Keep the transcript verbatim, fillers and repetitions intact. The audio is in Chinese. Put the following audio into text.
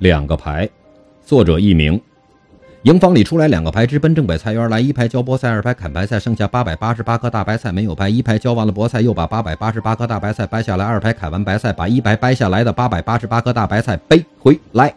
两个牌，作者佚名。营房里出来两个牌，直奔正北菜园来。一排浇菠菜，二排砍白菜，剩下八百八十八颗大白菜没有拍。一排浇完了菠菜，又把八百八十八颗大白菜掰下来。二排砍完白菜，把一排掰下来的八百八十八颗大白菜背回来。